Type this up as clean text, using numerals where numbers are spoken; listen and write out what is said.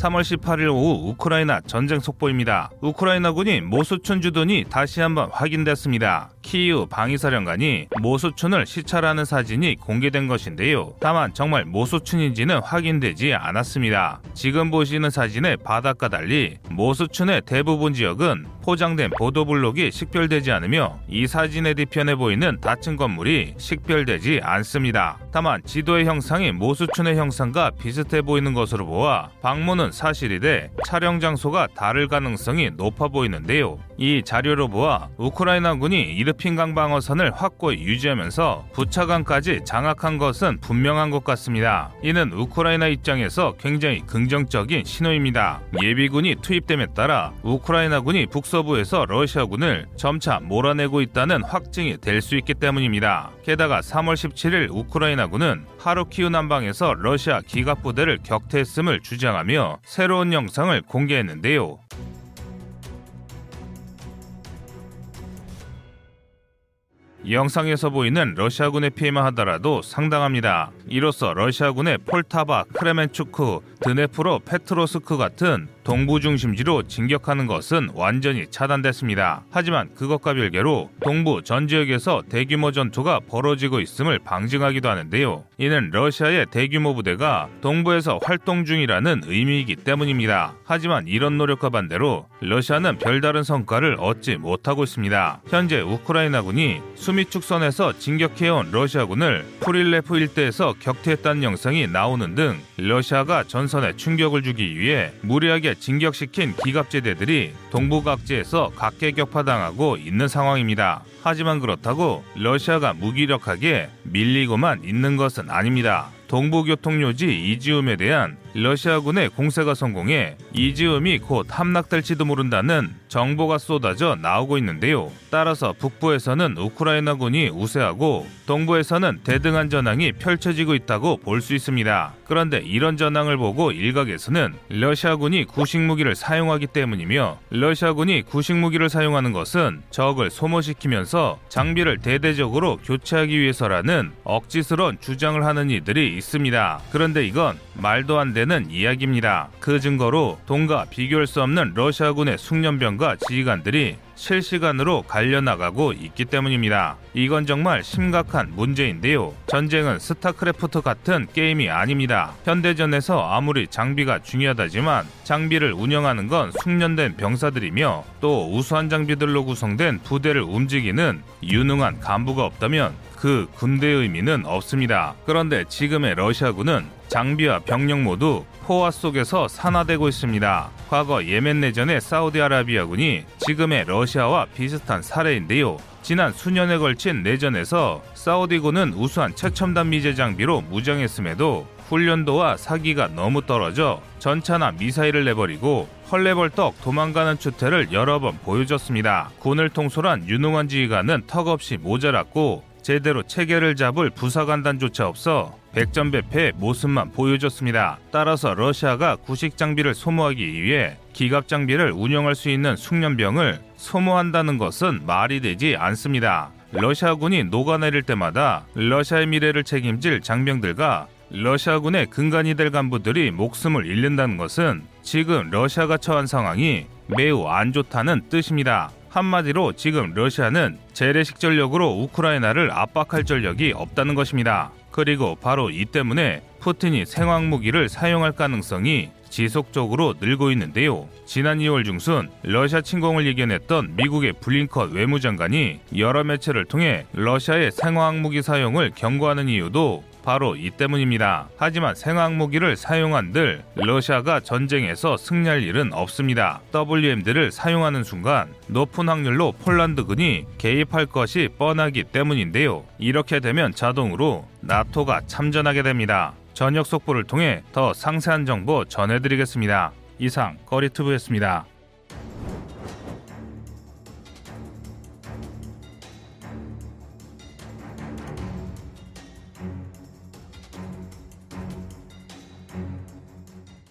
3월 18일 오후 우크라이나 전쟁 속보입니다. 우크라이나군이 모수촌 주둔이 다시 한번 확인됐습니다. 키이우 방위사령관이 모수촌을 시찰하는 사진이 공개된 것인데요. 다만 정말 모수촌인지는 확인되지 않았습니다. 지금 보시는 사진의 바닥과 달리 모수촌의 대부분 지역은 포장된 보도블록이 식별되지 않으며 이 사진의 뒤편에 보이는 닫힌 건물이 식별되지 않습니다. 다만 지도의 형상이 모수촌의 형상과 비슷해 보이는 것으로 보아 방문은 사실이되 촬영 장소가 다를 가능성이 높아 보이는데요. 이 자료로 보아 우크라이나군이 이르핀강 방어선을 확고히 유지하면서 부차강까지 장악한 것은 분명한 것 같습니다. 이는 우크라이나 입장에서 굉장히 긍정적인 신호입니다. 예비군이 투입됨에 따라 우크라이나군이 북서부에서 러시아군을 점차 몰아내고 있다는 확증이 될 수 있기 때문입니다. 게다가 3월 17일 우크라이나군은 하르키우 남방에서 러시아 기갑부대를 격퇴했음을 주장하며 새로운 영상을 공개했는데요. 영상에서 보이는 러시아군의 피해만 하더라도 상당합니다. 이로써 러시아군의 폴타바, 크레멘추크, 드네프로, 페트로스크 같은 동부 중심지로 진격하는 것은 완전히 차단됐습니다. 하지만 그것과 별개로 동부 전 지역에서 대규모 전투가 벌어지고 있음을 방증하기도 하는데요. 이는 러시아의 대규모 부대가 동부에서 활동 중이라는 의미이기 때문입니다. 하지만 이런 노력과 반대로 러시아는 별다른 성과를 얻지 못하고 있습니다. 현재 우크라이나군이 수미축선에서 진격해온 러시아군을 프릴레프 일대에서 격퇴했다는 영상이 나오는 등 러시아가 전선에 충격을 주기 위해 무리하게 진격시킨 기갑제대들이 동부 각지에서 각계격파당하고 있는 상황입니다. 하지만 그렇다고 러시아가 무기력하게 밀리고만 있는 것은 아닙니다. 동부교통요지 이지움에 대한 러시아군의 공세가 성공해 이지움이 곧 함락될지도 모른다는 정보가 쏟아져 나오고 있는데요. 따라서 북부에서는 우크라이나군이 우세하고 동부에서는 대등한 전황이 펼쳐지고 있다고 볼 수 있습니다. 그런데 이런 전황을 보고 일각에서는 러시아군이 구식무기를 사용하기 때문이며 러시아군이 구식무기를 사용하는 것은 적을 소모시키면서 장비를 대대적으로 교체하기 위해서라는 억지스러운 주장을 하는 이들이 있습니다. 그런데 이건 말도 안 되는 이야기입니다. 그 증거로 동과 비교할 수 없는 러시아군의 숙련병과 지휘관들이 실시간으로 갈려나가고 있기 때문입니다. 이건 정말 심각한 문제인데요. 전쟁은 스타크래프트 같은 게임이 아닙니다. 현대전에서 아무리 장비가 중요하다지만 장비를 운영하는 건 숙련된 병사들이며 또 우수한 장비들로 구성된 부대를 움직이는 유능한 간부가 없다면 그 군대의 의미는 없습니다. 그런데 지금의 러시아군은 장비와 병력 모두 포화 속에서 산화되고 있습니다. 과거 예멘 내전의 사우디아라비아군이 지금의 러시아와 비슷한 사례인데요. 지난 수년에 걸친 내전에서 사우디군은 우수한 최첨단 미제 장비로 무장했음에도 훈련도와 사기가 너무 떨어져 전차나 미사일을 내버리고 헐레벌떡 도망가는 추태를 여러 번 보여줬습니다. 군을 통솔한 유능한 지휘관은 턱없이 모자랐고 제대로 체계를 잡을 부사관단조차 없어 백전백패의 모습만 보여줬습니다. 따라서 러시아가 구식 장비를 소모하기 위해 기갑 장비를 운영할 수 있는 숙련병을 소모한다는 것은 말이 되지 않습니다. 러시아군이 녹아내릴 때마다 러시아의 미래를 책임질 장병들과 러시아군의 근간이 될 간부들이 목숨을 잃는다는 것은 지금 러시아가 처한 상황이 매우 안 좋다는 뜻입니다. 한마디로 지금 러시아는 재래식 전력으로 우크라이나를 압박할 전력이 없다는 것입니다. 그리고 바로 이 때문에 푸틴이 생화학무기를 사용할 가능성이 지속적으로 늘고 있는데요. 지난 2월 중순 러시아 침공을 예견했던 미국의 블링컨 외무장관이 여러 매체를 통해 러시아의 생화학무기 사용을 경고하는 이유도 바로 이 때문입니다. 하지만 생화학무기를 사용한들 러시아가 전쟁에서 승리할 일은 없습니다. WMD를 사용하는 순간 높은 확률로 폴란드군이 개입할 것이 뻔하기 때문인데요. 이렇게 되면 자동으로 나토가 참전하게 됩니다. 전역 속보를 통해 더 상세한 정보 전해드리겠습니다. 이상 거리투브였습니다.